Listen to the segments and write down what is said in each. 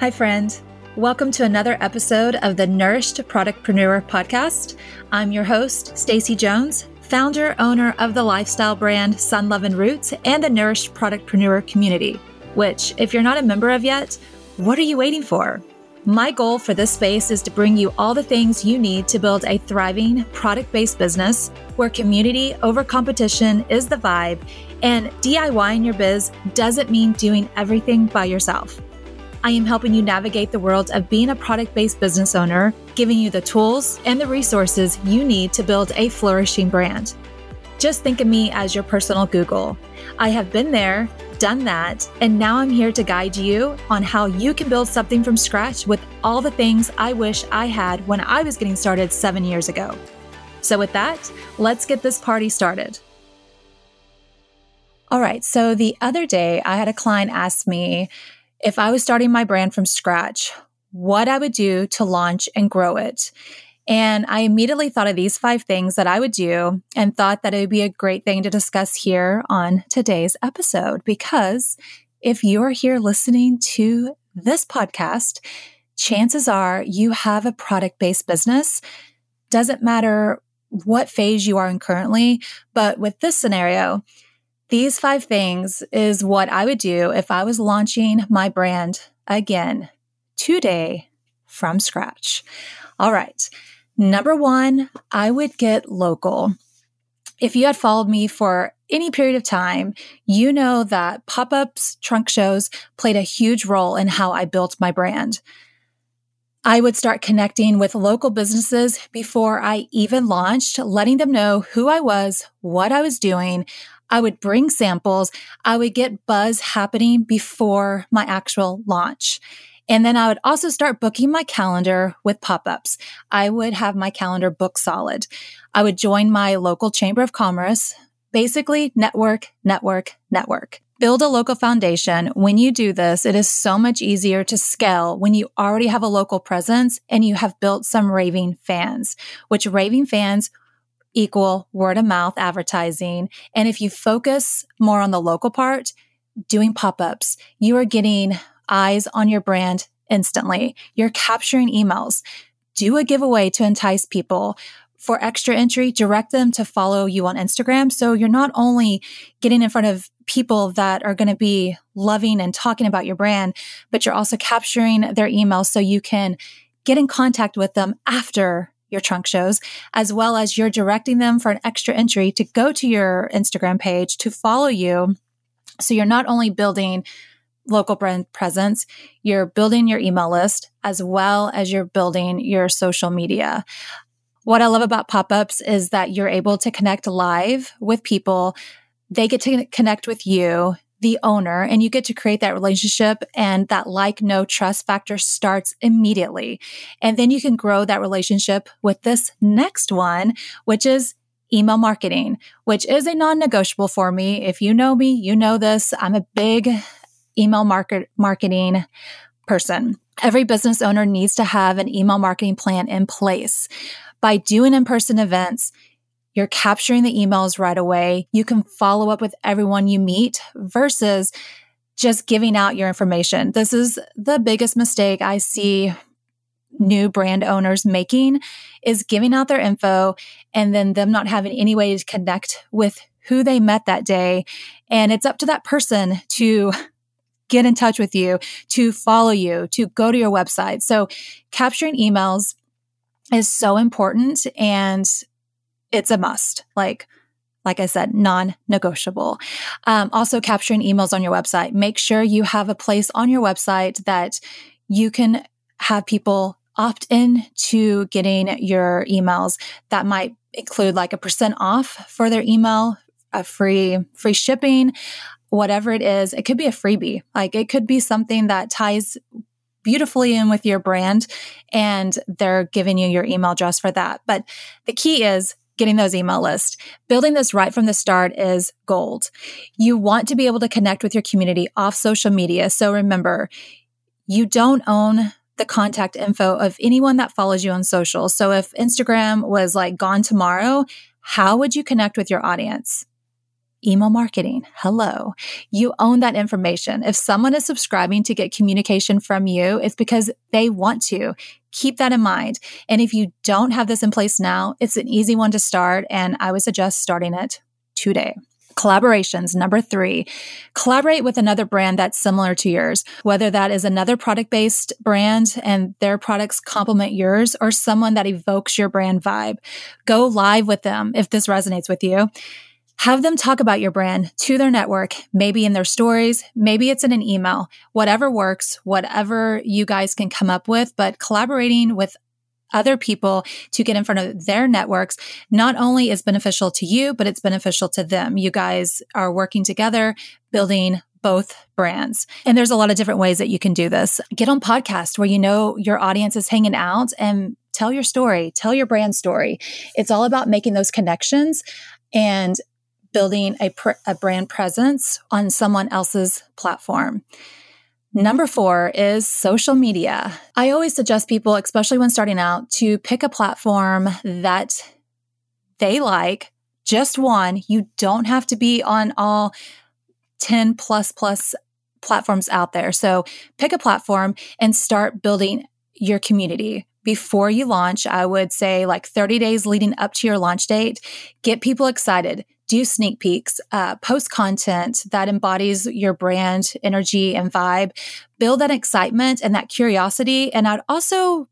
Hi, friend. Welcome to another episode of the Nourished Product-Preneur podcast. I'm your host, Stacey Jones, founder, owner of the lifestyle brand Sun Lovin' Roots and the Nourished Product-Preneur community, which, if you're not a member of yet, what are you waiting for? My goal for this space is to bring you all the things you need to build a thriving product-based business where community over competition is the vibe and DIY in your biz doesn't mean doing everything by yourself. I am helping you navigate the world of being a product-based business owner, giving you the tools and the resources you need to build a flourishing brand. Just think of me as your personal Google. I have been there, done that, and now I'm here to guide you on how you can build something from scratch with all the things I wish I had when I was getting started 7 years ago. So with that, let's get this party started. All right, so the other day I had a client ask me, if I was starting my brand from scratch, what I would do to launch and grow it. And I immediately thought of these 5 things that I would do and thought that it would be a great thing to discuss here on today's episode. Because if you're here listening to this podcast, chances are you have a product-based business. Doesn't matter what phase you are in currently, but with this scenario, these 5 things is what I would do if I was launching my brand again today from scratch. All right. Number 1, I would get local. If you had followed me for any period of time, you know that pop-ups, trunk shows played a huge role in how I built my brand. I would start connecting with local businesses before I even launched, letting them know who I was, what I was doing. I would bring samples. I would get buzz happening before my actual launch. And then I would also start booking my calendar with pop-ups. I would have my calendar booked solid. I would join my local chamber of commerce. Basically, network, network, network. Build a local foundation. When you do this, it is so much easier to scale when you already have a local presence and you have built some raving fans, which raving fans equal word of mouth advertising. And if you focus more on the local part, doing pop-ups, you are getting eyes on your brand instantly. You're capturing emails. Do a giveaway to entice people. For extra entry, direct them to follow you on Instagram. So you're not only getting in front of people that are going to be loving and talking about your brand, but you're also capturing their email so you can get in contact with them after your trunk shows, as well as you're directing them for an extra entry to go to your Instagram page to follow you. So you're not only building local brand presence, you're building your email list, as well as you're building your social media. What I love about pop-ups is that you're able to connect live with people. They get to connect with you, the owner, and you get to create that relationship, and that like, no, trust factor starts immediately. And then you can grow that relationship with this next one, which is email marketing, which is a non-negotiable for me. If you know me, you know this. I'm a big email marketing person. Every business owner needs to have an email marketing plan in place. By doing in-person events, you're capturing the emails right away. You can follow up with everyone you meet versus just giving out your information. This is the biggest mistake I see new brand owners making, is giving out their info and then them not having any way to connect with who they met that day. And it's up to that person to get in touch with you, to follow you, to go to your website. So capturing emails is so important, and it's a must. Like I said, non-negotiable. Also capturing emails on your website. Make sure you have a place on your website that you can have people opt in to getting your emails. That might include like a % off for their email, a free shipping, whatever it is. It could be a freebie. Like it could be something that ties beautifully in with your brand, and they're giving you your email address for that. But the key is getting those email lists. Building this right from the start is gold. You want to be able to connect with your community off social media. So remember, you don't own the contact info of anyone that follows you on social. So if Instagram was like gone tomorrow, how would you connect with your audience? Email marketing, hello. You own that information. If someone is subscribing to get communication from you, it's because they want to. Keep that in mind. And if you don't have this in place now, it's an easy one to start, and I would suggest starting it today. Collaborations, 3, collaborate with another brand that's similar to yours, whether that is another product-based brand and their products complement yours or someone that evokes your brand vibe. Go live with them if this resonates with you. Have them talk about your brand to their network, maybe in their stories, maybe it's in an email, whatever works, whatever you guys can come up with, but collaborating with other people to get in front of their networks not only is beneficial to you, but it's beneficial to them. You guys are working together, building both brands. And there's a lot of different ways that you can do this. Get on podcasts where you know your audience is hanging out and tell your story, tell your brand story. It's all about making those connections and building a brand presence on someone else's platform. 4 is social media. I always suggest people, especially when starting out, to pick a platform that they like, just one. You don't have to be on all 10 plus platforms out there. So pick a platform and start building your community. Before you launch, I would say like 30 days leading up to your launch date, get people excited. Do sneak peeks, post content that embodies your brand energy and vibe, build that excitement and that curiosity. And I'd also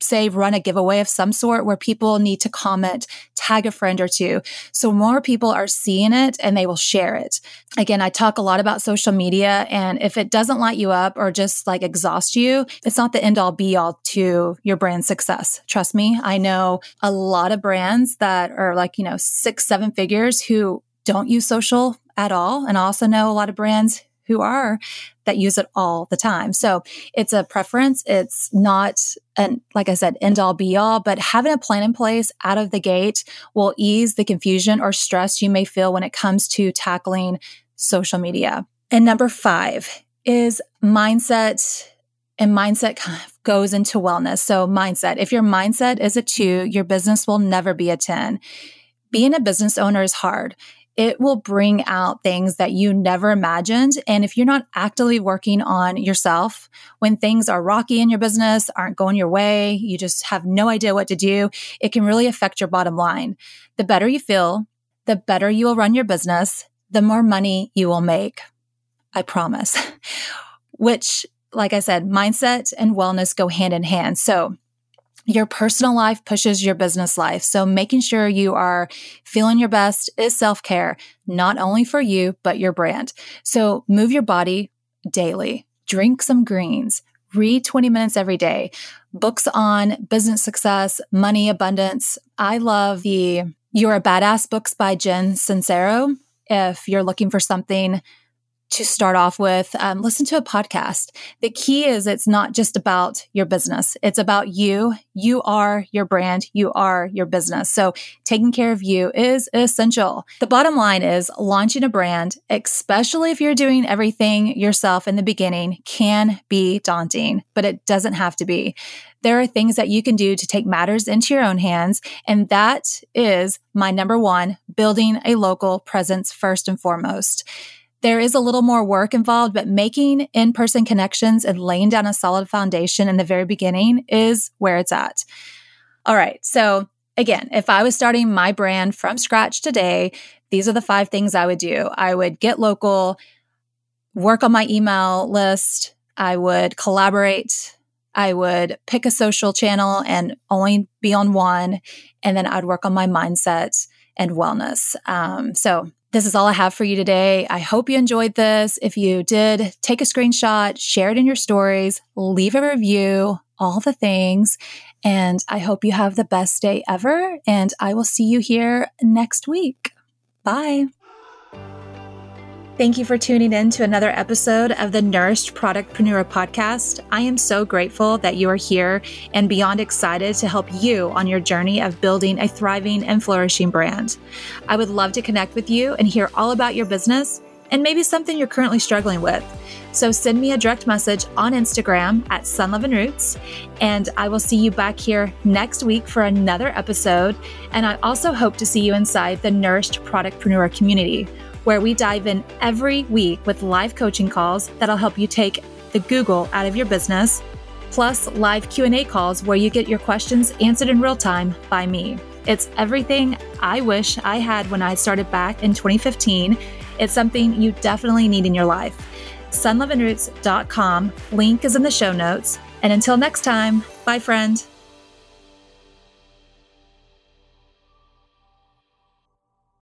say run a giveaway of some sort where people need to comment, tag a friend or two. So more people are seeing it and they will share it. Again, I talk a lot about social media, and if it doesn't light you up or just like exhaust you, it's not the end all be all to your brand success. Trust me. I know a lot of brands that are like, 6-7 figures who don't use social at all. And I also know a lot of brands who are that use it all the time. So it's a preference. It's not, like I said, end all be all, but having a plan in place out of the gate will ease the confusion or stress you may feel when it comes to tackling social media. And 5 is mindset. And mindset goes into wellness. So mindset, if your mindset is a 2, your business will never be a 10. Being a business owner is hard. It will bring out things that you never imagined. And if you're not actively working on yourself, when things are rocky in your business, aren't going your way, you just have no idea what to do, it can really affect your bottom line. The better you feel, the better you will run your business, the more money you will make. I promise. Which, like I said, mindset and wellness go hand in hand. So your personal life pushes your business life. So making sure you are feeling your best is self-care, not only for you, but your brand. So move your body daily, drink some greens, read 20 minutes every day, books on business success, money, abundance. I love the You Are a Badass books by Jen Sincero. If you're looking for something to start off with, listen to a podcast. The key is it's not just about your business. It's about you. You are your brand. You are your business. So taking care of you is essential. The bottom line is launching a brand, especially if you're doing everything yourself in the beginning, can be daunting, but it doesn't have to be. There are things that you can do to take matters into your own hands. And that is my 1, building a local presence first and foremost. There is a little more work involved, but making in-person connections and laying down a solid foundation in the very beginning is where it's at. All right. So again, if I was starting my brand from scratch today, these are the 5 things I would do. I would get local, work on my email list. I would collaborate. I would pick a social channel and only be on one. And then I'd work on my mindset and wellness. This is all I have for you today. I hope you enjoyed this. If you did, take a screenshot, share it in your stories, leave a review, all the things. And I hope you have the best day ever. And I will see you here next week. Bye. Thank you for tuning in to another episode of the Nourished Product-Preneur podcast. I am so grateful that you are here and beyond excited to help you on your journey of building a thriving and flourishing brand. I would love to connect with you and hear all about your business and maybe something you're currently struggling with. So send me a direct message on Instagram at Sun Lovin' Roots, and I will see you back here next week for another episode. And I also hope to see you inside the Nourished Product-Preneur community, where we dive in every week with live coaching calls that'll help you take the Google out of your business, plus live Q&A calls where you get your questions answered in real time by me. It's everything I wish I had when I started back in 2015. It's something you definitely need in your life. sunlovinroots.com. Link is in the show notes. And until next time, bye friend.